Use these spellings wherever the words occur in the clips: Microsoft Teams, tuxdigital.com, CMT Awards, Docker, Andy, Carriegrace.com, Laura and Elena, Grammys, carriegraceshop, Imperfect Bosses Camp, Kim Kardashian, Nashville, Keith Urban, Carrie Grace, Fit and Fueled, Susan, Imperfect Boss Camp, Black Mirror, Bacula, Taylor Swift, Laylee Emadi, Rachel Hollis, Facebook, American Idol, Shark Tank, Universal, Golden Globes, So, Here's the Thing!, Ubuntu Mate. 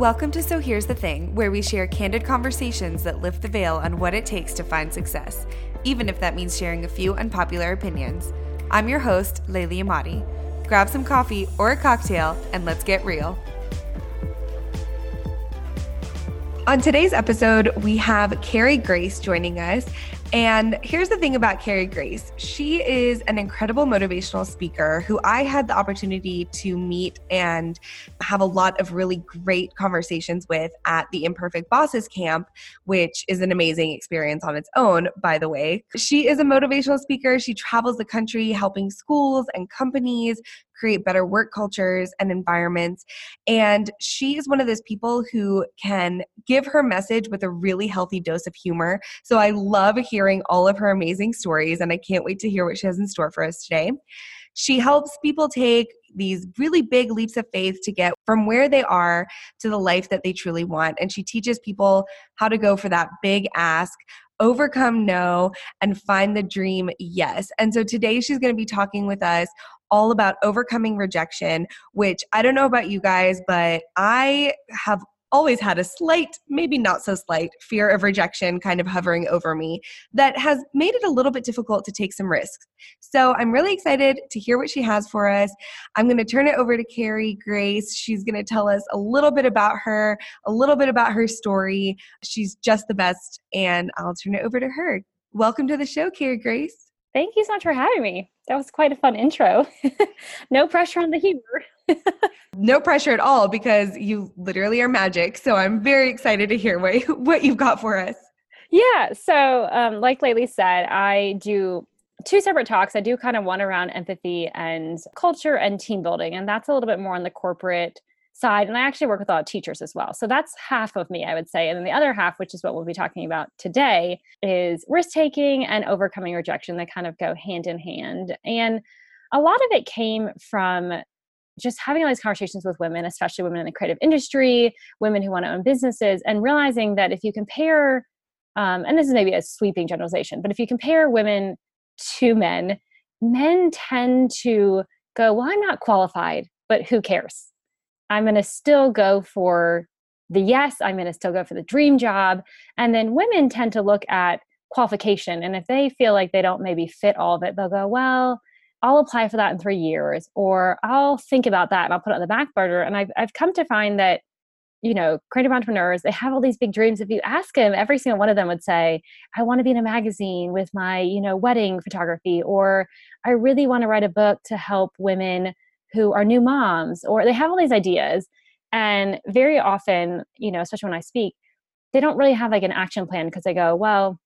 Welcome to So Here's the Thing, where we share candid conversations that lift the veil on what it takes to find success, even if that means sharing a few unpopular opinions. I'm your host, Laylee Emadi. Grab some coffee or a cocktail, and let's get real. On today's episode, we have Carrie Grace joining us. And here's the thing about Carrie Grace. She is an incredible motivational speaker who I had the opportunity to meet and have a lot of really great conversations with at the Imperfect Bosses Camp, which is an amazing experience on its own, by the way. She is a motivational speaker. She travels the country helping schools and companies create better work cultures and environments. And she is one of those people who can give her message with a really healthy dose of humor. So I love hearing all of her amazing stories, and I can't wait to hear what she has in store for us today. She helps people take these really big leaps of faith to get from where they are to the life that they truly want. And she teaches people how to go for that big ask, overcome no, and find the dream yes. And so today she's going to be talking with us all about overcoming rejection, which I don't know about you guys, but I have always had a slight, maybe not so slight, fear of rejection kind of hovering over me that has made it a little bit difficult to take some risks. So I'm really excited to hear what she has for us. I'm going to turn it over to Carrie Grace. She's going to tell us a little bit about her, a little bit about her story. She's just the best, and I'll turn it over to her. Welcome to the show, Carrie Grace. Thank you so much for having me. That was quite a fun intro. No pressure on the humor. No pressure at all, because you literally are magic. So I'm very excited to hear what you've got for us. Yeah. So like Laylee said, I do two separate talks. I do kind of one around empathy and culture and team building. And that's a little bit more on the corporate side. And I actually work with a lot of teachers as well. So that's half of me, I would say. And then the other half, which is what we'll be talking about today, is risk-taking and overcoming rejection. They kind of go hand in hand. And a lot of it came from just having all these conversations with women, especially women in the creative industry, women who want to own businesses, and realizing that if you compare, and this is maybe a sweeping generalization, but if you compare women to men, men tend to go, well, I'm not qualified, but who cares? I'm going to still go for the yes. I'm going to still go for the dream job. And then women tend to look at qualification. And if they feel like they don't maybe fit all of it, they'll go, well, I'll apply for that in 3 years, or I'll think about that and I'll put it on the back burner. And I've come to find that, you know, creative entrepreneurs, they have all these big dreams. If you ask them, every single one of them would say, I want to be in a magazine with my, you know, wedding photography, or I really want to write a book to help women who are new moms, or they have all these ideas. And very often, you know, especially when I speak, they don't really have like an action plan, because they go, well,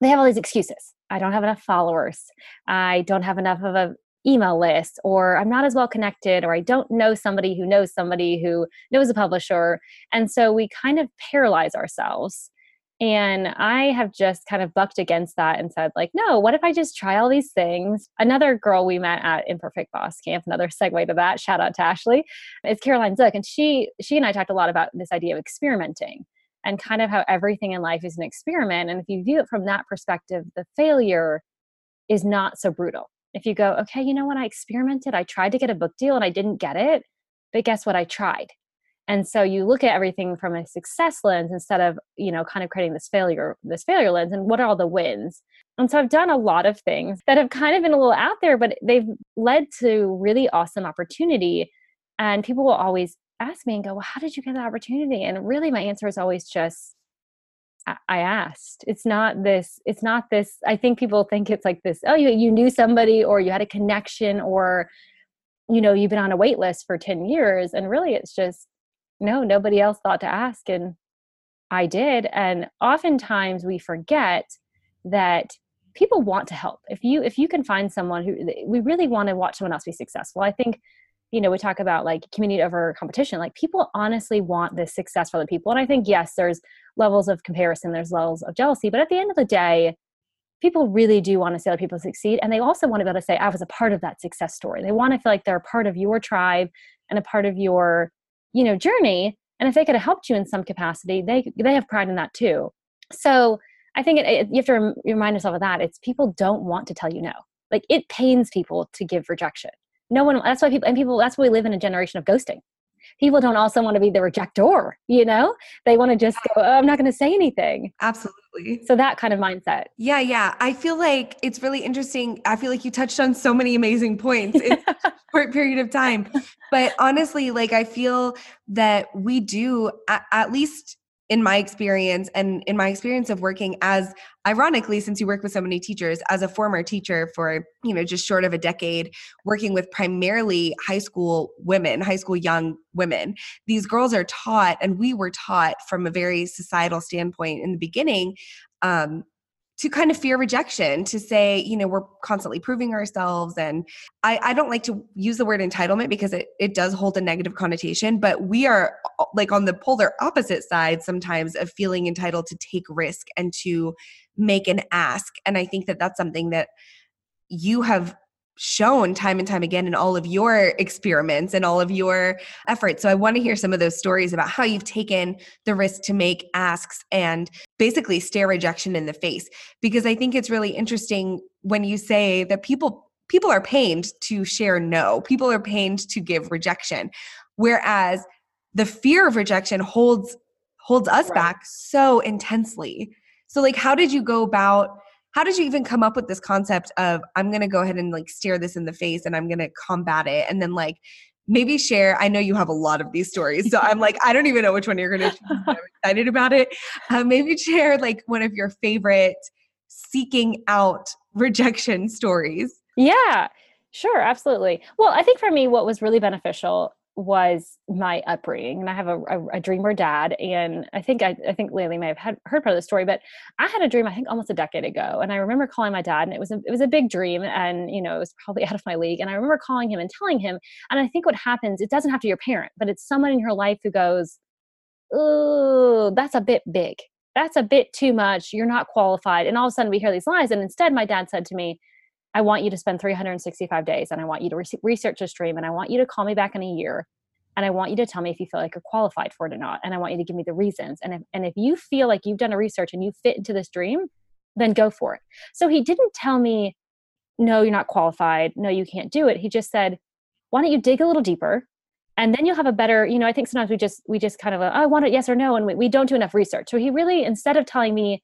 they have all these excuses. I don't have enough followers. I don't have enough of an email list, or I'm not as well connected, or I don't know somebody who knows somebody who knows a publisher. And so we kind of paralyze ourselves. And I have just kind of bucked against that and said, like, no, what if I just try all these things? Another girl we met at Imperfect Boss Camp, another segue to that, shout out to Ashley, is Caroline Zuck. And she and I talked a lot about this idea of experimenting and kind of how everything in life is an experiment. And if you view it from that perspective, the failure is not so brutal. If you go, okay, you know what? I experimented. I tried to get a book deal and I didn't get it, but guess what? I tried. And so you look at everything from a success lens instead of, you know, kind of creating this failure lens, and what are all the wins? And so I've done a lot of things that have kind of been a little out there, but they've led to really awesome opportunity. And people will always ask me and go, well, how did you get that opportunity? And really my answer is always just, I asked. It's not this, I think people think it's like this, oh, you knew somebody, or you had a connection, or, you know, you've been on a wait list for 10 years. And really it's just, no, nobody else thought to ask. And I did. And oftentimes we forget that people want to help. If you can find someone we really want to watch someone else be successful. I think, you know, we talk about like community over competition, like people honestly want this success for other people. And I think, yes, there's levels of comparison, there's levels of jealousy, but at the end of the day, people really do want to see other people succeed. And they also want to be able to say, I was a part of that success story. They want to feel like they're a part of your tribe and a part of your, you know, journey. And if they could have helped you in some capacity, they have pride in that too. So I think you have to remind yourself of that. It's people don't want to tell you no. Like it pains people to give rejection. No one, that's why people, that's why we live in a generation of ghosting. people don't also want to be the rejector, you know? They want to just go, oh, I'm not going to say anything. Absolutely. So that kind of mindset. Yeah, yeah. I feel like it's really interesting. I feel like you touched on so many amazing points in such a short period of time. But honestly, like I feel that we do, at least in my experience and in my experience of working as, ironically, since you work with so many teachers, as a former teacher for, you know, just short of a decade, working with primarily high school women, high school young women, these girls are taught, and we were taught from a very societal standpoint in the beginning, to kind of fear rejection, to say, you know, we're constantly proving ourselves. And I don't like to use the word entitlement because it does hold a negative connotation, but we are like on the polar opposite side sometimes of feeling entitled to take risk and to make an ask. And I think that that's something that you have shown time and time again in all of your experiments and all of your efforts. So I want to hear some of those stories about how you've taken the risk to make asks and basically stare rejection in the face. Because I think it's really interesting when you say that people are pained to share no, people are pained to give rejection. Whereas the fear of rejection holds us back so intensely. So like, how did you even come up with this concept of I'm going to go ahead and like stare this in the face and I'm going to combat it and then like maybe share, I know you have a lot of these stories. So I'm like, I don't even know which one you're going to choose. I'm excited about it. Maybe share like one of your favorite seeking out rejection stories. Yeah, sure. Absolutely. Well, I think for me, what was really beneficial was my upbringing. And I have a dreamer dad. And I think Laylee may have heard part of the story, but I had a dream, I think almost a decade ago. And I remember calling my dad and it was a big dream. And, you know, it was probably out of my league. And I remember calling him and telling him, and I think what happens, it doesn't have to be your parent, but it's someone in your life who goes, "Ooh, that's a bit big. That's a bit too much. You're not qualified." And all of a sudden we hear these lies. And instead my dad said to me, "I want you to spend 365 days and I want you to research this dream and I want you to call me back in a year and I want you to tell me if you feel like you're qualified for it or not. And I want you to give me the reasons. And if you feel like you've done a research and you fit into this dream, then go for it." So he didn't tell me, "No, you're not qualified. No, you can't do it." He just said, "Why don't you dig a little deeper? And then you'll have a better," you know, I think sometimes we just kind of, "Oh, I want it, yes or no." And we don't do enough research. So he really, instead of telling me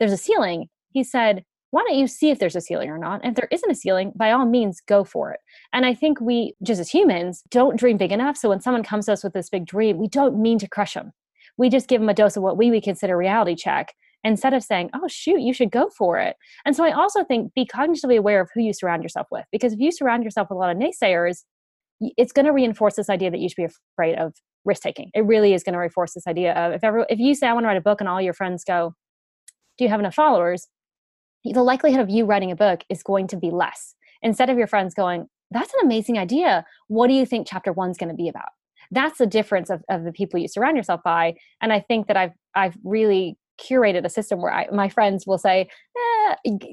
there's a ceiling, he said, "Why don't you see if there's a ceiling or not? And if there isn't a ceiling, by all means, go for it." And I think we, just as humans, don't dream big enough. So when someone comes to us with this big dream, we don't mean to crush them. We just give them a dose of what we would consider reality check instead of saying, "Oh, shoot, you should go for it." And so I also think be cognitively aware of who you surround yourself with, because if you surround yourself with a lot of naysayers, it's going to reinforce this idea that you should be afraid of risk-taking. It really is going to reinforce this idea of if you say, "I want to write a book," and all your friends go, "Do you have enough followers?" the likelihood of you writing a book is going to be less. Instead of your friends going, "That's an amazing idea. What do you think chapter one's going to be about?" That's the difference of the people you surround yourself by. And I think that I've really curated a system where my friends will say,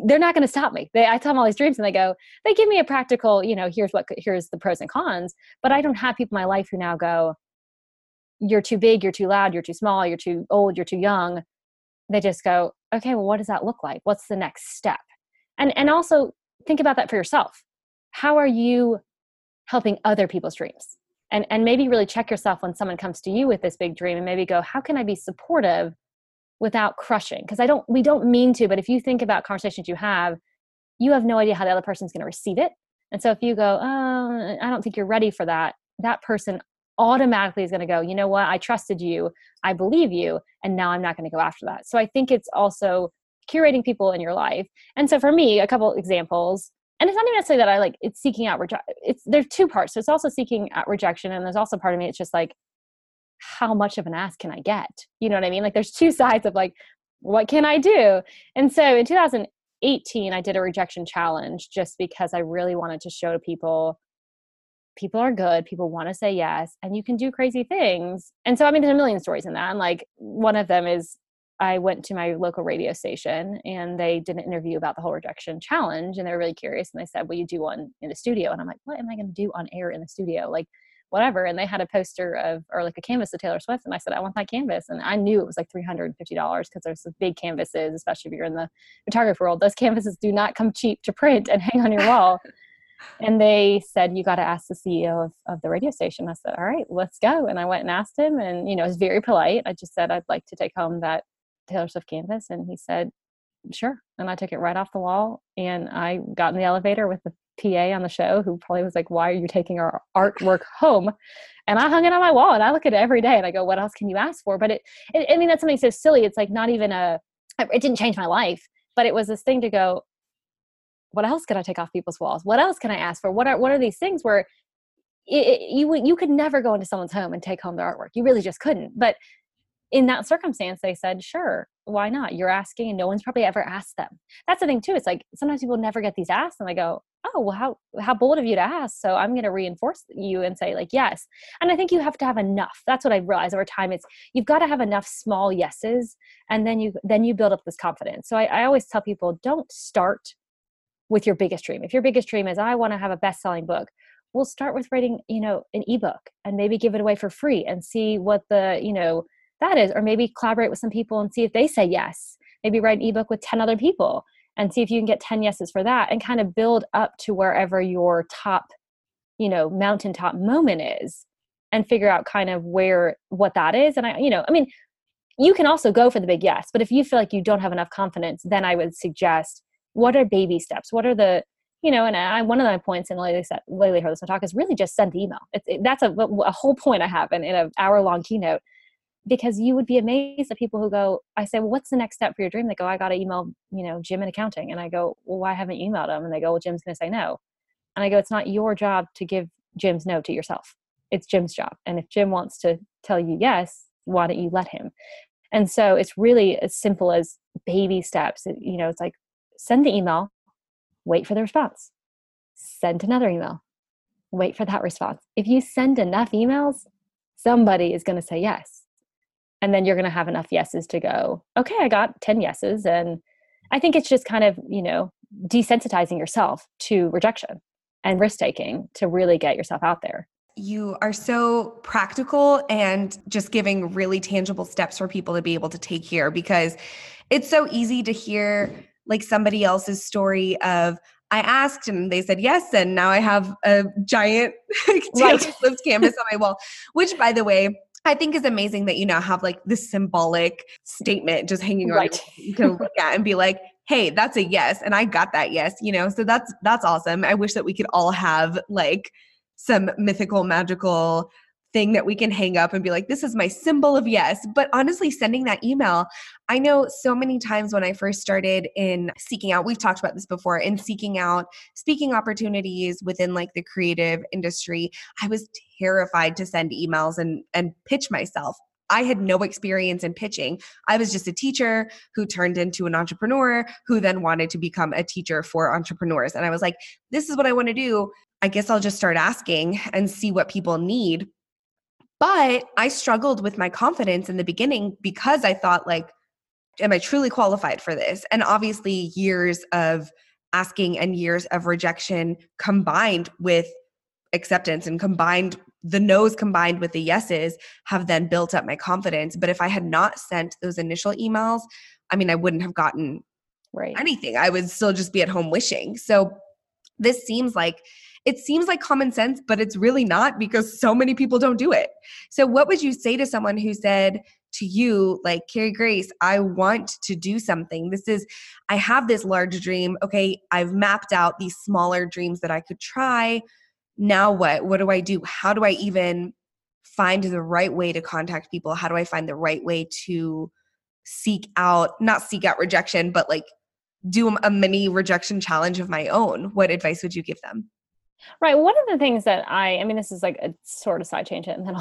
they're not going to stop me. I tell them all these dreams and they go, they give me a practical, you know, here's the pros and cons, but I don't have people in my life who now go, "You're too big, you're too loud, you're too small, you're too old, you're too young." They just go, "Okay, well, what does that look like? What's the next step?" And also think about that for yourself. How are you helping other people's dreams? And maybe really check yourself when someone comes to you with this big dream and maybe go, "How can I be supportive without crushing?" Because we don't mean to, but if you think about conversations you have no idea how the other person's going to receive it. And so if you go, "Oh, I don't think you're ready for that," that person automatically is going to go, "You know what? I trusted you. I believe you. And now I'm not going to go after that." So I think it's also curating people in your life. And so for me, a couple examples, and it's not even necessarily that I like, it's seeking out rejection. There's two parts. So it's also seeking out rejection. And there's also part of me, it's just like, how much of an ask can I get? You know what I mean? Like there's two sides of like, what can I do? And so in 2018, I did a rejection challenge just because I really wanted to show to people are good. People want to say yes, and you can do crazy things. And so, I mean, there's a million stories in that. And like one of them is I went to my local radio station and they did an interview about the whole rejection challenge. And they were really curious. And they said, "Will you do one in the studio?" And I'm like, "What am I going to do on air in the studio? Like whatever." And they had a poster or like a canvas of Taylor Swift. And I said, "I want that canvas." And I knew it was like $350 because there's big canvases, especially if you're in the photography world, those canvases do not come cheap to print and hang on your wall. And they said, you got to ask the CEO of the radio station. I said, all right, let's go. And I went and asked him, and, you know, it was very polite. I just said, I'd like to take home that Taylor Swift canvas. And he said, sure. And I took it right off the wall, and I got in the elevator with the PA on the show, who probably was like, why are you taking our artwork home? And I hung it on my wall, and I look at it every day, and I go, what else can you ask for? But it I mean, that's something so silly. It's like not even it didn't change my life, but it was this thing to go, what else could I take off people's walls? What else can I ask for? What are these things where you could never go into someone's home and take home their artwork. You really just couldn't. But in that circumstance, they said, sure, why not? You're asking, and no one's probably ever asked them. That's the thing too. It's like, sometimes people never get these asked, and I go, oh, well, how bold of you to ask. So I'm going to reinforce you and say, like, yes. And I think you have to have enough. That's what I realized over time. It's, you've got to have enough small yeses. And then you build up this confidence. So I always tell people, don't start with your biggest dream. If your biggest dream is, I want to have a best-selling book, we'll start with writing, you know, an ebook, and maybe give it away for free and see what the, you know, that is, or maybe collaborate with some people and see if they say yes. Maybe write an ebook with 10 other people and see if you can get 10 yeses for that, and kind of build up to wherever your top, you know, mountaintop moment is, and figure out kind of what that is. And I mean, you can also go for the big yes, but if you feel like you don't have enough confidence, then I would suggest, what are baby steps? What are the, you know, and one of my points in Laylee Heard This One Talk is really just send the email. That's a whole point I have in an hour-long keynote, because you would be amazed at people who go, I say, well, what's the next step for your dream? They go, I got to email, you know, Jim in accounting. And I go, well, why haven't you emailed him? And they go, well, Jim's going to say no. And I go, it's not your job to give Jim's no to yourself. It's Jim's job. And if Jim wants to tell you yes, why don't you let him? And so it's really as simple as baby steps. You know, it's like, send the email, wait for the response, send another email, wait for that response. If you send enough emails, somebody is going to say yes. And then you're going to have enough yeses to go, okay, I got 10 yeses. And I think it's just kind of, you know, desensitizing yourself to rejection and risk-taking to really get yourself out there. You are so practical and just giving really tangible steps for people to be able to take here, because it's so easy to hear like somebody else's story of, I asked and they said yes, and now I have a giant Taylor Swift canvas on my wall, which, by the way, I think is amazing that you now have like this symbolic statement just hanging around you can look at and be like, hey, that's a yes. And I got that yes, you know, so that's awesome. I wish that we could all have like some mythical, magical thing that we can hang up and be like, this is my symbol of yes. But honestly, sending that email, I know so many times when I first started in seeking out, we've talked about this before, in seeking out speaking opportunities within like the creative industry, I was terrified to send emails and pitch myself. I had no experience in pitching. I was just a teacher who turned into an entrepreneur who then wanted to become a teacher for entrepreneurs. And I was like, this is what I want to do. I guess I'll just start asking and see what people need. But I struggled with my confidence in the beginning because I thought like, am I truly qualified for this? And obviously years of asking and years of rejection combined with acceptance and combined the no's combined with the yeses have then built up my confidence. But if I had not sent those initial emails, I mean, I wouldn't have gotten anything. I would still just be at home wishing. So this seems like common sense, but it's really not, because so many people don't do it. So what would you say to someone who said to you, like, Carrie Grace, I want to do something. I have this large dream. Okay, I've mapped out these smaller dreams that I could try. Now what? What do I do? How do I even find the right way to contact people? How do I find the right way to not seek out rejection, but like do a mini rejection challenge of my own? What advice would you give them? Right. One of the things that I mean, this is like a sort of side change, and then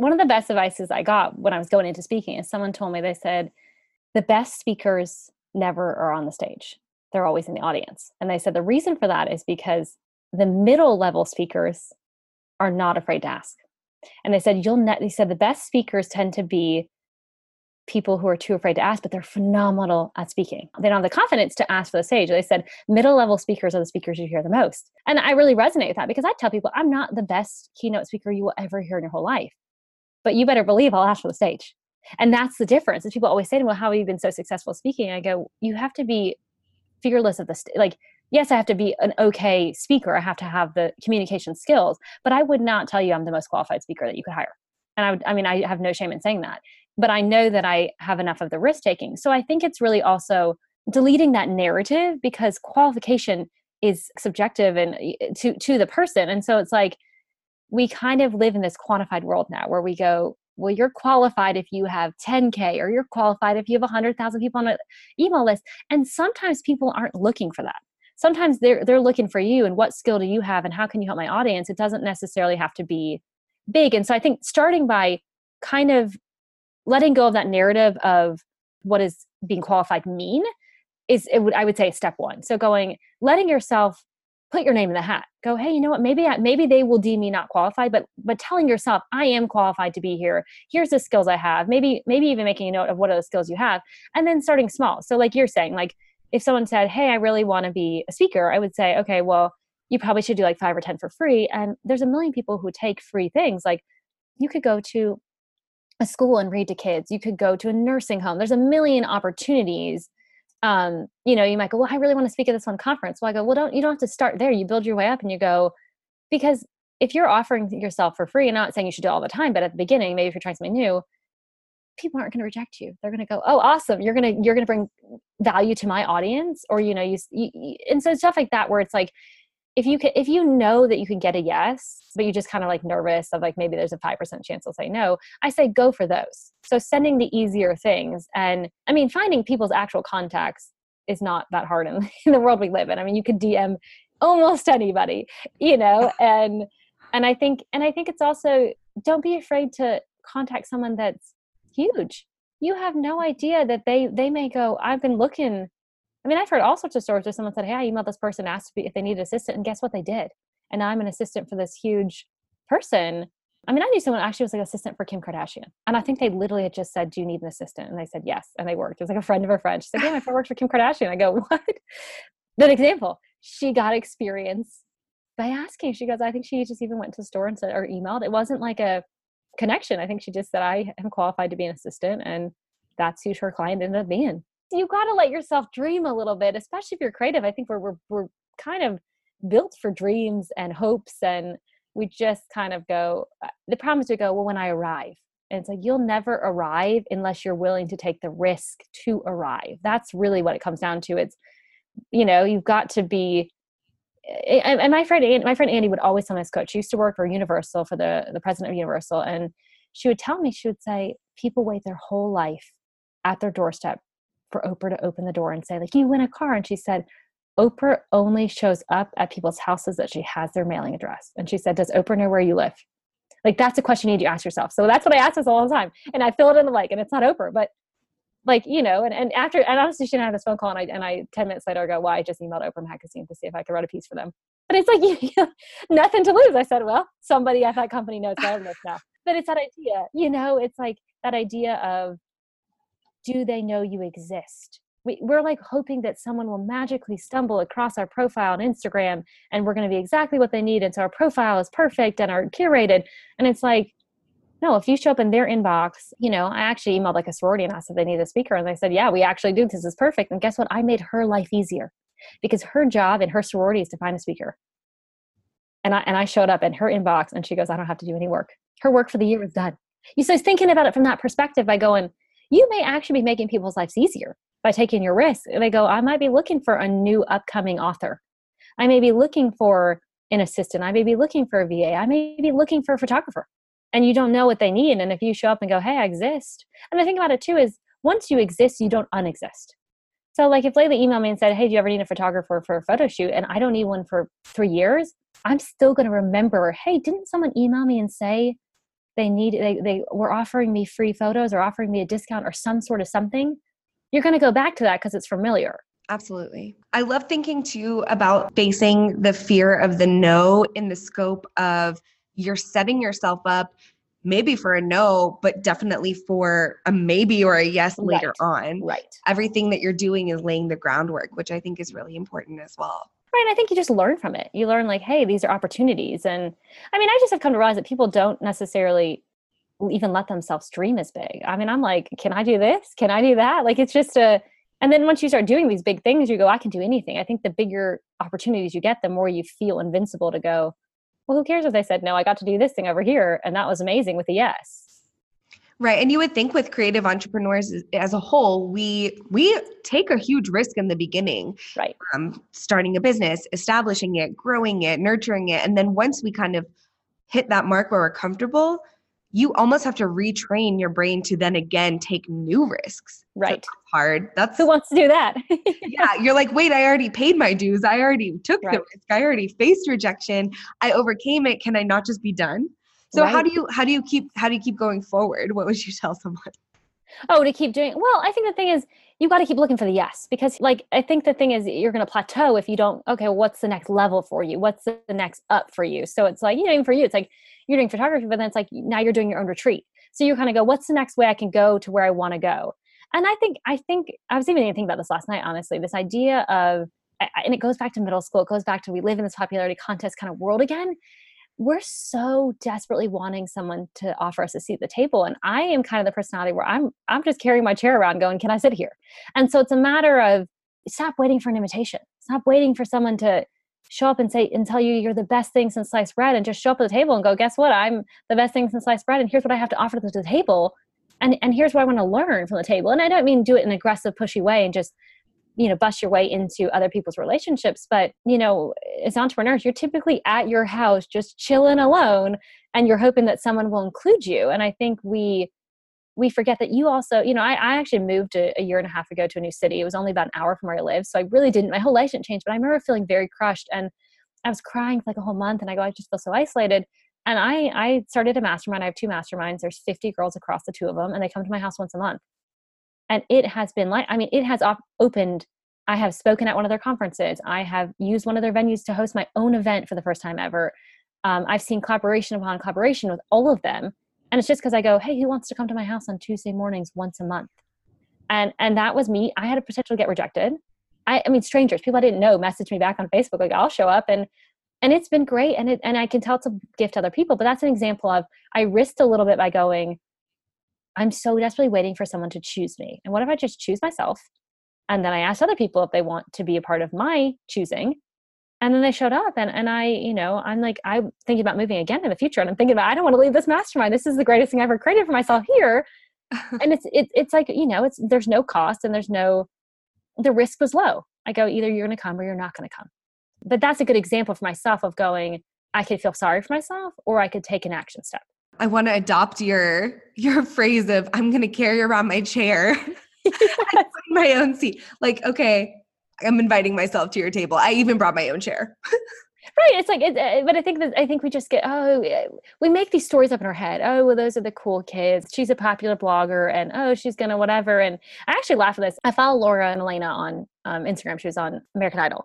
one of the best advices I got when I was going into speaking is someone told me, they said, the best speakers never are on the stage. They're always in the audience. And they said, the reason for that is because the middle level speakers are not afraid to ask. And they said, the best speakers tend to be people who are too afraid to ask, but they're phenomenal at speaking. They don't have the confidence to ask for the stage. They said middle-level speakers are the speakers you hear the most. And I really resonate with that, because I tell people, I'm not the best keynote speaker you will ever hear in your whole life, but you better believe I'll ask for the stage. And that's the difference. And people always say to me, well, how have you been so successful speaking? And I go, you have to be fearless of the stage. Like, yes, I have to be an okay speaker. I have to have the communication skills, but I would not tell you I'm the most qualified speaker that you could hire. And I have no shame in saying that, but I know that I have enough of the risk taking. So I think it's really also deleting that narrative, because qualification is subjective and to the person. And so it's like, we kind of live in this quantified world now where we go, well, you're qualified if you have 10K, or you're qualified if you have 100,000 people on an email list. And sometimes people aren't looking for that. Sometimes they're looking for you and what skill do you have and how can you help my audience? It doesn't necessarily have to be big. And so I think starting by kind of letting go of that narrative of what is being qualified mean is, I would say, step one. So letting yourself put your name in the hat. Go, hey, you know what? Maybe they will deem me not qualified, but telling yourself, I am qualified to be here. Here's the skills I have. Maybe even making a note of what are the skills you have, and then starting small. So like you're saying, like if someone said, hey, I really want to be a speaker, I would say, okay, well, you probably should do like 5 or 10 for free. And there's a million people who take free things. Like you could go to a school and read to kids. You could go to a nursing home. There's a million opportunities. You might go, well, I really want to speak at this one conference. Well, I go, well, you don't have to start there. You build your way up and you go, because if you're offering yourself for free, and I'm not saying you should do it all the time, but at the beginning, maybe if you're trying something new, people aren't going to reject you. They're going to go, oh, awesome. You're going to bring value to my audience. Or, and so stuff like that, where it's like, if you know that you can get a yes, but you're just kind of like nervous of like, maybe there's a 5% chance they'll say no, I say go for those. So sending the easier things. And I mean, finding people's actual contacts is not that hard in the world we live in. I mean, you could DM almost anybody, and I think it's also, don't be afraid to contact someone that's huge. You have no idea that they may go, I've been looking. I mean, I've heard all sorts of stories where someone said, hey, I emailed this person, asked if they needed an assistant, and guess what? They did. And now I'm an assistant for this huge person. I mean, I knew someone actually was like assistant for Kim Kardashian. And I think they literally had just said, do you need an assistant? And they said, yes. And they worked. It was like a friend of a friend. She said, yeah, my friend works for Kim Kardashian. I go, what? That example. She got experience by asking. She goes, I think she just even went to the store and said, or emailed. It wasn't like a connection. I think she just said, I am qualified to be an assistant. And that's who her client ended up being. You got to let yourself dream a little bit, especially if you're creative. I think we're kind of built for dreams and hopes, and we just kind of go, the problem is we go, well, when I arrive. And it's like, you'll never arrive unless you're willing to take the risk to arrive. That's really what it comes down to. It's, you've got to be, and my friend Andy would always tell me, as coach, she used to work for Universal, for the president of Universal. And she would tell me, she would say, people wait their whole life at their doorstep for Oprah to open the door and say, like, you win a car. And she said, Oprah only shows up at people's houses that she has their mailing address. And she said, does Oprah know where you live? Like, that's a question you need to ask yourself. So that's what I ask us all the time. And I fill it in the blank, and it's not Oprah, but like, and honestly, she and I had this phone call, and I 10 minutes later, I go, well, I just emailed Oprah magazine to see if I could write a piece for them. But it's like, nothing to lose. I said, well, somebody at that company knows where I live now. But it's that idea, it's like that idea of, do they know you exist? We're like hoping that someone will magically stumble across our profile on Instagram, and we're going to be exactly what they need. And so our profile is perfect and are curated. And it's like, no, if you show up in their inbox, I actually emailed like a sorority and asked if they needed a speaker. And they said, yeah, we actually do. This is perfect. And guess what? I made her life easier, because her job in her sorority is to find a speaker. And I showed up in her inbox, and she goes, I don't have to do any work. Her work for the year is done. So I was thinking about it from that perspective by going, you may actually be making people's lives easier by taking your risks. And they go, I might be looking for a new upcoming author. I may be looking for an assistant. I may be looking for a VA. I may be looking for a photographer. And you don't know what they need. And if you show up and go, hey, I exist. And the thing about it too is, once you exist, you don't unexist. So like if Laylee emailed me and said, hey, do you ever need a photographer for a photo shoot? And I don't need one for 3 years. I'm still going to remember, hey, didn't someone email me and say, they were offering me free photos or offering me a discount or some sort of something? You're going to go back to that because it's familiar. Absolutely. I love thinking too about facing the fear of the no in the scope of you're setting yourself up maybe for a no, but definitely for a maybe or a yes later on. Right. Everything that you're doing is laying the groundwork, which I think is really important as well. Right. I think you just learn from it. You learn like, hey, these are opportunities. And I mean, I just have come to realize that people don't necessarily even let themselves dream as big. I mean, I'm like, can I do this? Can I do that? Like, it's just and then once you start doing these big things, you go, I can do anything. I think the bigger opportunities you get, the more you feel invincible to go, well, who cares if they said no? I got to do this thing over here, and that was amazing with a yes. Right. And you would think with creative entrepreneurs as a whole, we take a huge risk in the beginning, right? Starting a business, establishing it, growing it, nurturing it. And then once we kind of hit that mark where we're comfortable, you almost have to retrain your brain to then again take new risks. Right. So that's hard. That's who wants to do that. Yeah. You're like, wait, I already paid my dues. I already took the risk. I already faced rejection. I overcame it. Can I not just be done? So how do you keep going forward? What would you tell someone? Oh, to keep doing. Well, I think the thing is you got to keep looking for the yes, because I think the thing is you're going to plateau if you don't, okay, what's the next level for you? What's the next up for you? So it's like, even for you, it's like you're doing photography, but then it's like, now you're doing your own retreat. So you kind of go, what's the next way I can go to where I want to go? And I think I was even thinking about this last night, honestly, this idea of, and it goes back to middle school. It goes back to, we live in this popularity contest kind of world again. We're so desperately wanting someone to offer us a seat at the table. And I am kind of the personality where I'm just carrying my chair around going, can I sit here? And so it's a matter of stop waiting for an invitation. Stop waiting for someone to show up and say, and tell you you're the best thing since sliced bread, and just show up at the table and go, guess what? I'm the best thing since sliced bread. And here's what I have to offer to the table. And here's what I want to learn from the table. And I don't mean do it in an aggressive, pushy way and just, bust your way into other people's relationships. But, as entrepreneurs, you're typically at your house just chilling alone, and you're hoping that someone will include you. And I think we forget that you also, I actually moved a year and a half ago to a new city. It was only about an hour from where I lived. So I really didn't, my whole life didn't change, but I remember feeling very crushed, and I was crying for like a whole month, and I go, I just feel so isolated. And I started a mastermind. I have two masterminds. There's 50 girls across the two of them, and they come to my house once a month. And it has been like, it has opened. I have spoken at one of their conferences. I have used one of their venues to host my own event for the first time ever. I've seen collaboration upon collaboration with all of them. And it's just because I go, hey, who wants to come to my house on Tuesday mornings once a month? And that was me. I had a potential to get rejected. Strangers, people I didn't know messaged me back on Facebook, like, I'll show up. And it's been great. And I can tell it's a gift to other people. But that's an example of, I risked a little bit by going, I'm so desperately waiting for someone to choose me. And what if I just choose myself? And then I asked other people if they want to be a part of my choosing. And then they showed up, and I, I'm like, I'm thinking about moving again in the future. And I'm thinking about, I don't want to leave this mastermind. This is the greatest thing I've ever created for myself here. And it's like, there's no cost, and the risk was low. I go, either you're going to come or you're not going to come. But that's a good example for myself of going, I could feel sorry for myself, or I could take an action step. I want to adopt your phrase of, I'm going to carry around my chair and find my own seat. Like, okay, I'm inviting myself to your table. I even brought my own chair. Right. It's like, but I think we just get, we make these stories up in our head. Oh, well, those are the cool kids. She's a popular blogger, and, oh, she's going to whatever. And I actually laugh at this. I follow Laura and Elena on Instagram. She was on American Idol.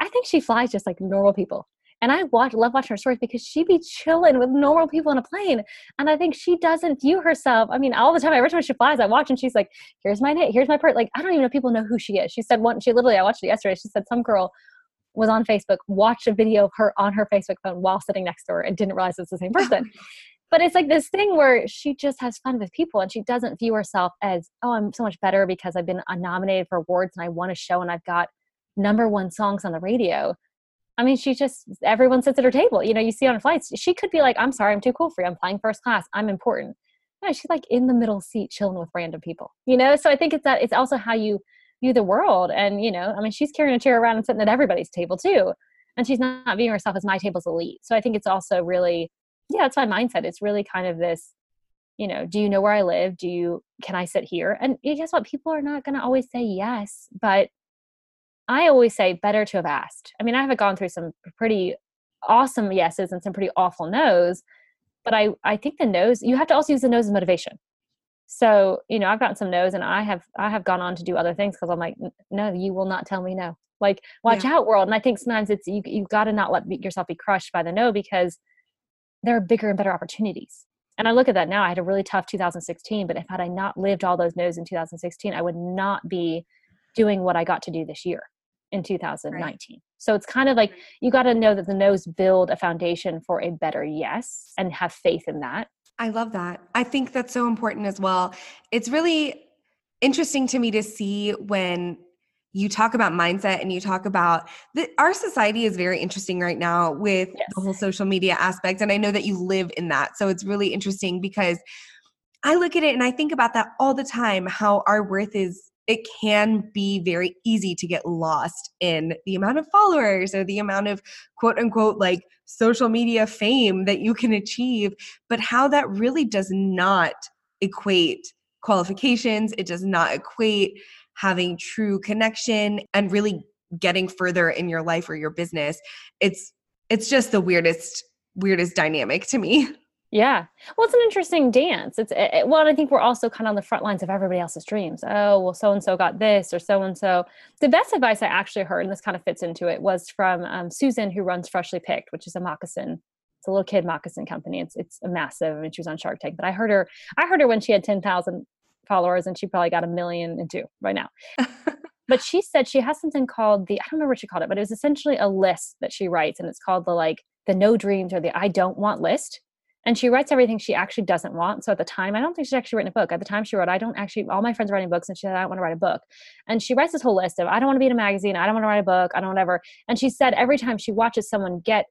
I think she flies just like normal people. And I love watching her stories, because she be chilling with normal people on a plane. And I think she doesn't view herself. All the time, every time she flies, I watch, and she's like, here's my name, here's my part. Like, I don't even know if people know who she is. She said I watched it yesterday. She said some girl was on Facebook, watched a video of her on her Facebook phone while sitting next to her, and didn't realize it's the same person. But it's like this thing where she just has fun with people, and she doesn't view herself as, oh, I'm so much better because I've been nominated for awards and I won a show and I've got #1 songs on the radio. She just, everyone sits at her table. You see on flights, she could be like, I'm sorry, I'm too cool for you. I'm flying first class. I'm important. No, she's like in the middle seat chilling with random people, So I think it's that, it's also how you view the world. And, she's carrying a chair around and sitting at everybody's table too. And she's not viewing herself as my table's elite. So I think it's also really, it's my mindset. It's really kind of this, do you know where I live? Can I sit here? And guess what? People are not going to always say yes, but I always say better to have asked. I haven't gone through some pretty awesome yeses and some pretty awful no's, but I think the no's, you have to also use the no's as motivation. So, I've gotten some no's, and I have gone on to do other things because I'm like, no, you will not tell me no. Like, watch out, world. And I think sometimes it's, you've got to not let yourself be crushed by the no, because there are bigger and better opportunities. And I look at that now. I had a really tough 2016, but if had I not lived all those no's in 2016, I would not be doing what I got to do this year in 2019. Right. So it's kind of like, you got to know that the no's build a foundation for a better yes, and have faith in that. I love that. I think that's so important as well. It's really interesting to me to see when you talk about mindset and you talk about that our society is very interesting right now with the whole social media aspect. And I know that you live in that. So it's really interesting because I look at it and I think about that all the time, how our worth is, it can be very easy to get lost in the amount of followers or the amount of quote unquote like social media fame that you can achieve, but how that really does not equate qualifications. It does not equate having true connection and really getting further in your life or your business. It's just the weirdest dynamic to me. Yeah. Well, it's an interesting dance. Well, and I think we're also kind of on the front lines of everybody else's dreams. Oh, well, so-and-so got this or so-and-so. The best advice I actually heard, and this kind of fits into it, was from Susan, who runs Freshly Picked, which is a moccasin. It's a little kid moccasin company. It's a massive, I mean, she was on Shark Tank, but I heard her when she had 10,000 followers and she probably got 1.2 million right now. But she said she has something called I don't remember what she called it, but it was essentially a list that she writes. And it's called the no dreams or the I don't want list. And she writes everything she actually doesn't want. So at the time, I don't think she's actually written a book. At the time she wrote, all my friends are writing books. And she said, I don't want to write a book. And she writes this whole list of, I don't want to be in a magazine. I don't want to write a book. I don't whatever. And she said, every time she watches someone get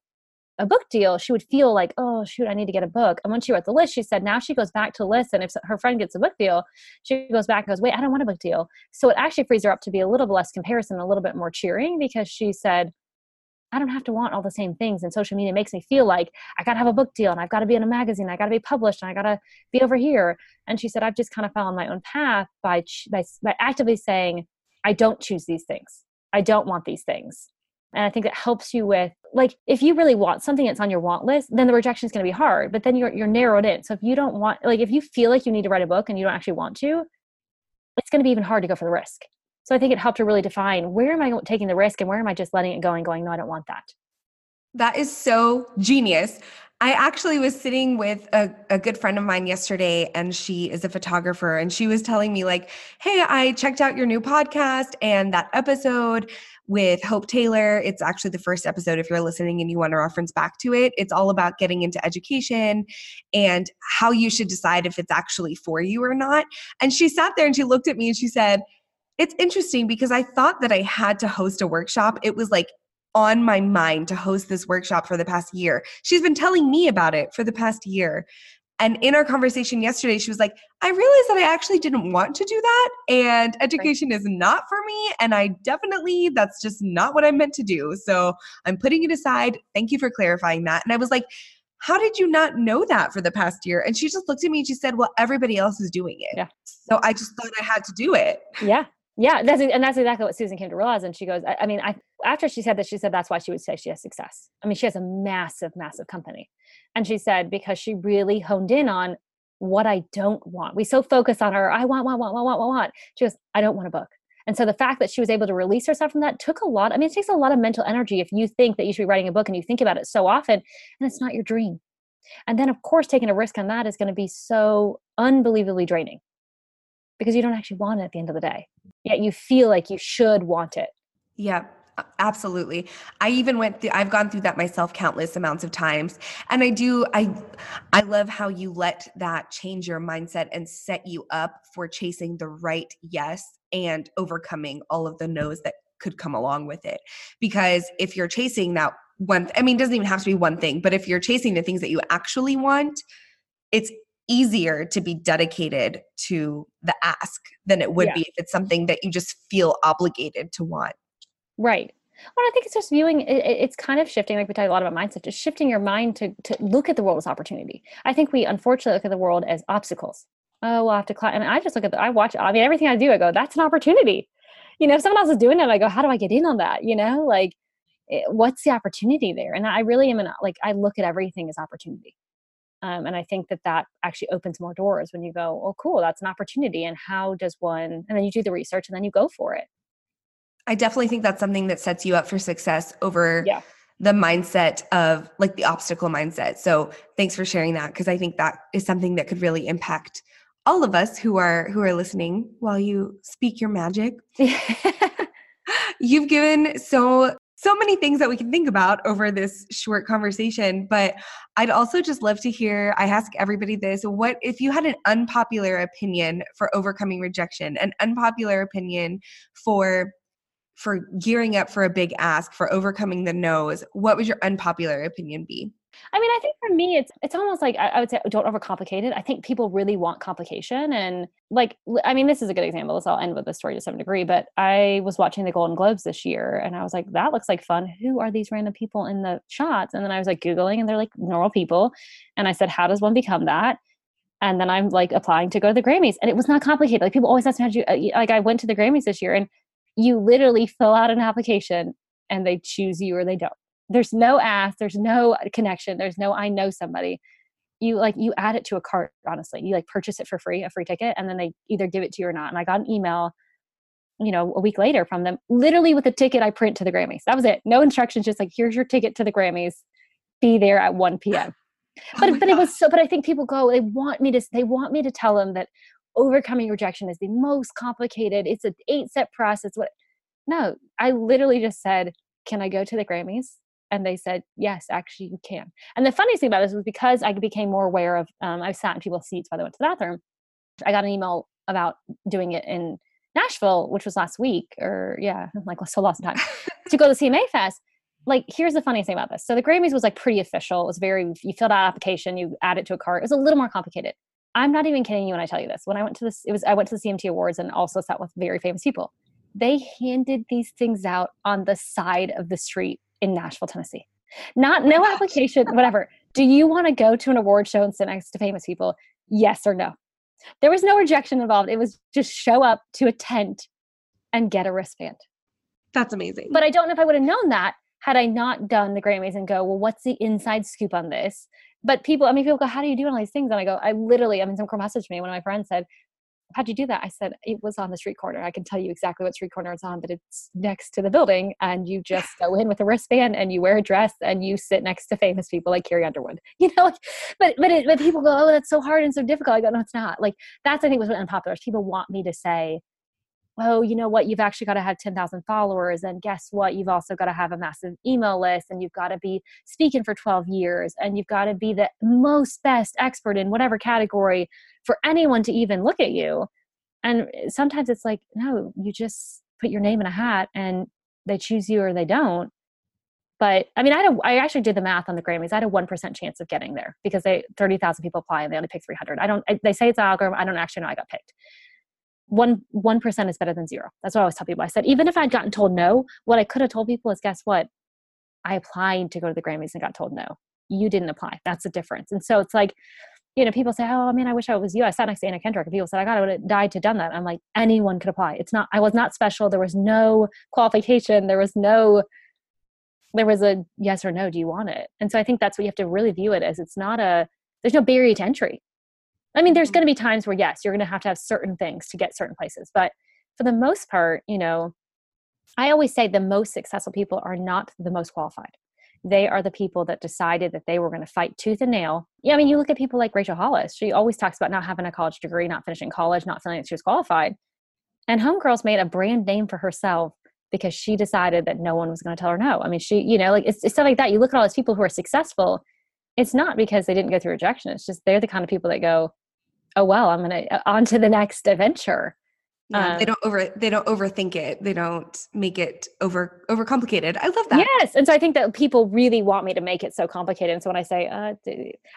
a book deal, she would feel like, oh shoot, I need to get a book. And when she wrote the list, she said, now she goes back to the list. And if her friend gets a book deal, she goes back and goes, wait, I don't want a book deal. So it actually frees her up to be a little bit less comparison, a little bit more cheering, because she said, I don't have to want all the same things. And social media makes me feel like I got to have a book deal and I've got to be in a magazine. I got to be published and I got to be over here. And she said, I've just kind of followed my own path by actively saying, I don't choose these things. I don't want these things. And I think that helps you with, if you really want something that's on your want list, then the rejection is going to be hard, but then you're narrowed in. So if you don't want, if you feel like you need to write a book and you don't actually want to, it's going to be even hard to go for the risk. So I think it helped to really define, where am I taking the risk and where am I just letting it go and going, no, I don't want that. That is so genius. I actually was sitting with a good friend of mine yesterday, and she is a photographer, and she was telling me hey, I checked out your new podcast and that episode with Hope Taylor. It's actually the first episode if you're listening and you want to reference back to it. It's all about getting into education and how you should decide if it's actually for you or not. And she sat there and she looked at me and she said, it's interesting because I thought that I had to host a workshop. It was on my mind to host this workshop for the past year. She's been telling me about it for the past year. And in our conversation yesterday, she was like, I realized that I actually didn't want to do that. And education is not for me. And that's just not what I meant to do. So I'm putting it aside. Thank you for clarifying that. And I was like, how did you not know that for the past year? And she just looked at me and she said, well, everybody else is doing it. Yeah. So I just thought I had to do it. Yeah. Yeah, that's exactly what Susan came to realize. And she goes, after she said that, she said that's why she would say she has success. She has a massive, massive company. And she said, because she really honed in on what I don't want. We so focus on her, I want. She goes, I don't want a book. And so the fact that she was able to release herself from that took a lot. It takes a lot of mental energy if you think that you should be writing a book and you think about it so often, and it's not your dream. And then, of course, taking a risk on that is going to be so unbelievably draining, because you don't actually want it at the end of the day, yet you feel like you should want it. Yeah, absolutely. I've gone through that myself countless amounts of times. And I love how you let that change your mindset and set you up for chasing the right yes and overcoming all of the no's that could come along with it. Because if you're chasing that one, it doesn't even have to be one thing, but if you're chasing the things that you actually want, it's easier to be dedicated to the ask than it would be if it's something that you just feel obligated to want. Right. Well, I think it's just viewing, it's kind of shifting, we talk a lot about mindset, just shifting your mind to look at the world as opportunity. I think we unfortunately look at the world as obstacles. Oh, we'll have to climb. I just look at everything I do, I go, that's an opportunity. If someone else is doing it, I go, how do I get in on that? What's the opportunity there? And I really am I look at everything as opportunity. And I think that actually opens more doors when you go, oh, cool, that's an opportunity. And how does one, and then you do the research and then you go for it. I definitely think that's something that sets you up for success over the mindset of the obstacle mindset. So thanks for sharing that, because I think that is something that could really impact all of us who are listening while you speak your magic. You've given so many things that we can think about over this short conversation, but I'd also just love to hear, I ask everybody this, what if you had an unpopular opinion for overcoming rejection, an unpopular opinion for for gearing up for a big ask, for overcoming the no's, what would your unpopular opinion be? I mean, I think for me, it's almost like I would say, don't overcomplicate it. I think people really want complication. And like, I mean, this is a good example. This, I'll end with this story to some degree, but I was watching the Golden Globes this year and I was like, that looks like fun. Who are these random people in the shots? And then I was like Googling and they're like normal people. And I said, how does one become that? And then I'm like applying to go to the Grammys, and it was not complicated. Like, people always ask me how to do, like, I went to the Grammys this year and you literally fill out an application and they choose you or they don't. There's no ask, there's no connection, there's no, I know somebody. You add it to a cart, honestly. You like purchase it for free, a free ticket, and then they either give it to you or not. And I got an email, a week later from them, literally with a ticket I print to the Grammys. That was it. No instructions, just like, here's your ticket to the Grammys. Be there at 1 p.m. But it was so, but I think people go, they want me to tell them that overcoming rejection is the most complicated. It's an 8-step process. No, I literally just said, can I go to the Grammys? And they said, yes, actually you can. And the funniest thing about this was because I became more aware of, I sat in people's seats while they went to the bathroom. I got an email about doing it in Nashville, which was last week, lost in time, to go to CMA Fest. Like, here's the funniest thing about this. So the Grammys was like pretty official. It was you filled out an application, you add it to a cart. It was a little more complicated. I'm not even kidding you when I tell you this. When I went to this, I went to the CMT Awards and also sat with very famous people. They handed these things out on the side of the street in Nashville, Tennessee. No application, whatever. Do you want to go to an award show and sit next to famous people? Yes or no. There was no rejection involved. It was just show up to a tent and get a wristband. That's amazing. But I don't know if I would have known that had I not done the Grammys and go, well, what's the inside scoop on this? But people go, how do you do all these things? And I go, some girl messaged me. One of my friends said, how'd you do that? I said, it was on the street corner. I can tell you exactly what street corner it's on, but it's next to the building. And you just go in with a wristband and you wear a dress and you sit next to famous people like Carrie Underwood, but people go, oh, that's so hard and so difficult. I go, no, it's not. Like, that's, I think, was what unpopular is. People want me to say, oh, you know what? You've actually got to have 10,000 followers. And guess what? You've also got to have a massive email list, and you've got to be speaking for 12 years. And you've got to be the most best expert in whatever category for anyone to even look at you. And sometimes it's like, no, you just put your name in a hat and they choose you or they don't. But I mean, I actually did the math on the Grammys. I had a 1% chance of getting there because 30,000 people apply and they only pick 300. They say it's an algorithm. I don't actually know I got picked. 1% is better than zero. That's what I always tell people. I said, even if I'd gotten told no, what I could have told people is, guess what? I applied to go to the Grammys and got told no. You didn't apply. That's the difference. And so it's like, people say, oh man, I wish I was you. I sat next to Anna Kendrick and people said, I would have died to done that. I'm like, anyone could apply. It's not, I was not special. There was no qualification. There was a yes or no, do you want it? And so I think that's what you have to really view it as. It's not there's no barrier to entry. I mean, there's going to be times where, yes, you're going to have certain things to get certain places. But for the most part, I always say the most successful people are not the most qualified. They are the people that decided that they were going to fight tooth and nail. Yeah, I mean, you look at people like Rachel Hollis. She always talks about not having a college degree, not finishing college, not feeling that she was qualified. And Homegirls made a brand name for herself because she decided that no one was going to tell her no. I mean, she, it's stuff like that. You look at all these people who are successful. It's not because they didn't go through rejection. It's just they're the kind of people that go, oh, well, I'm going to on to the next adventure. Yeah, they don't overthink it. They don't make it overcomplicated. I love that. Yes. And so I think that people really want me to make it so complicated. And so when I say,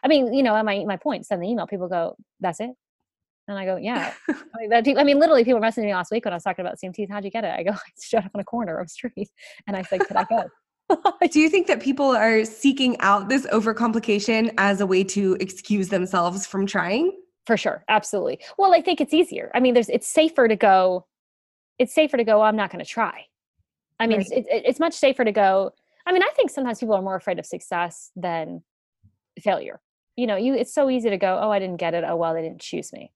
my point, send the email, people go, that's it. And I go, yeah. Literally people were messaging me last week when I was talking about CMTs. How'd you get it? I go, I showed up on a corner of a street. And I said, could I go? Do you think that people are seeking out this overcomplication as a way to excuse themselves from trying? For sure. Absolutely. Well, I think it's easier. I mean, it's safer to go. It's safer to go, I'm not going to try. I mean, right. It's much safer to go. I mean, I think sometimes people are more afraid of success than failure. It's so easy to go, oh, I didn't get it. Oh, well, they didn't choose me.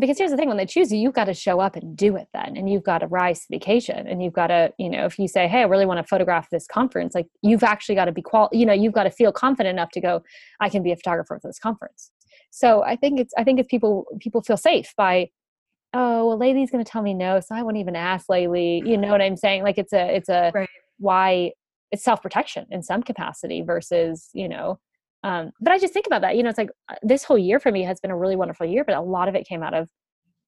Because here's the thing, when they choose you, you've got to show up and do it then. And you've got to rise to the occasion. And you've got to, if you say, hey, I really want to photograph this conference, like you've actually got to be you've got to feel confident enough to go, I can be a photographer for this conference. So I think it's people feel safe by, oh, well, Laylee's going to tell me no. So I won't even ask Laylee, you know what I'm saying? Like it's a right. Why it's self-protection in some capacity versus, but I just think about that, it's like this whole year for me has been a really wonderful year, but a lot of it came out of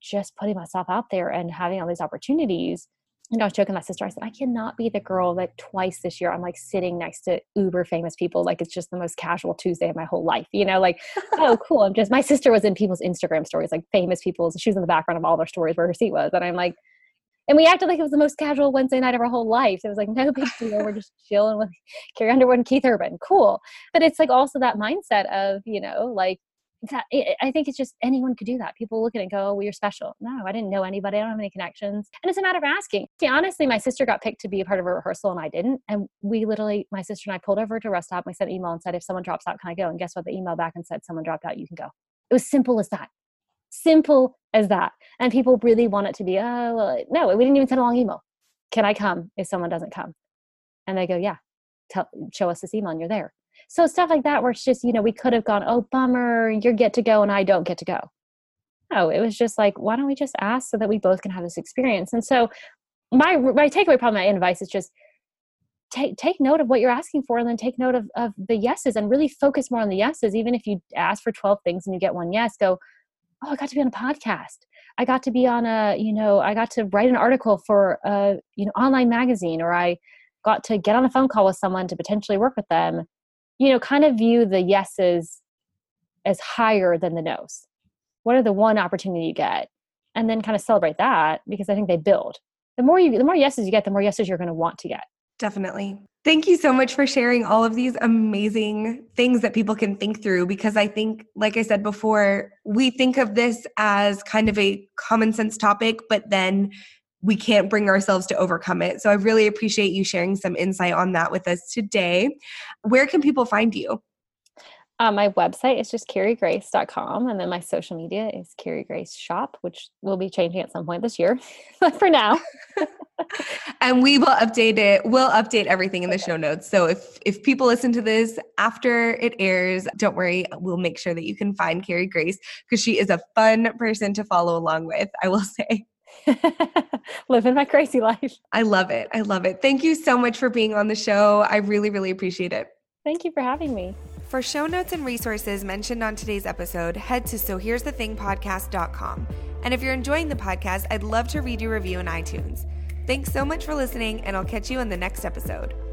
just putting myself out there and having all these opportunities. and I was joking with my sister, I said, I cannot be the girl that twice this year I'm like sitting next to uber famous people. Like it's just the most casual Tuesday of my whole life, you know, like, oh, cool. I'm just, my sister was in people's Instagram stories, like famous people's, she was in the background of all their stories where her seat was. And I'm like, and we acted like it was the most casual Wednesday night of our whole life. It was like, no big deal. We're just chilling with Carrie Underwood and Keith Urban. Cool. But it's like also that mindset of, you know, like, that, I think it's just anyone could do that. People look at it and go, oh, well, you're special. No, I didn't know anybody. I don't have any connections. And it's a matter of asking. See, honestly, my sister got picked to be a part of a rehearsal and I didn't. And we literally, my sister and I pulled over to a rest stop. And we sent an email and said, if someone drops out, can I go? And guess what? The email back and said, someone dropped out, you can go. It was simple as that. Simple as that. And people really want it to be, oh, well, no, we didn't even send a long email. Can I come if someone doesn't come? And they go, yeah, show us this email and you're there. So stuff like that where it's just, you know, we could have gone, oh, bummer, you get to go and I don't get to go. No, it was just like, why don't we just ask so that we both can have this experience? And so my takeaway, probably my advice is just take note of what you're asking for and then take note of the yeses and really focus more on the yeses. Even if you ask for 12 things and you get one yes, go, oh, I got to be on a podcast. I got to be on a, you know, I got to write an article for a, you know, online magazine, or I got to get on a phone call with someone to potentially work with them. You know, kind of view the yeses as higher than the nos. What are the one opportunity you get? And then kind of celebrate that, because I think they build. The more yeses you get, the more yeses you're going to want to get. Definitely. Thank you so much for sharing all of these amazing things that people can think through, because I think, like I said before, we think of this as kind of a common sense topic, but then we can't bring ourselves to overcome it. So I really appreciate you sharing some insight on that with us today. Where can people find you? My website is just carriegrace.com. And then my social media is carriegraceshop, which will be changing at some point this year, but for now. And we will update it. We'll update everything in the show notes. So if people listen to this after it airs, don't worry. We'll make sure that you can find Carrie Grace, because she is a fun person to follow along with, I will say. Living my crazy life. I love it. I love it. Thank you so much for being on the show. I really, really appreciate it. Thank you for having me. For show notes and resources mentioned on today's episode, head to soheresthethingpodcast.com. And if you're enjoying the podcast, I'd love to read your review in iTunes. Thanks so much for listening, and I'll catch you in the next episode.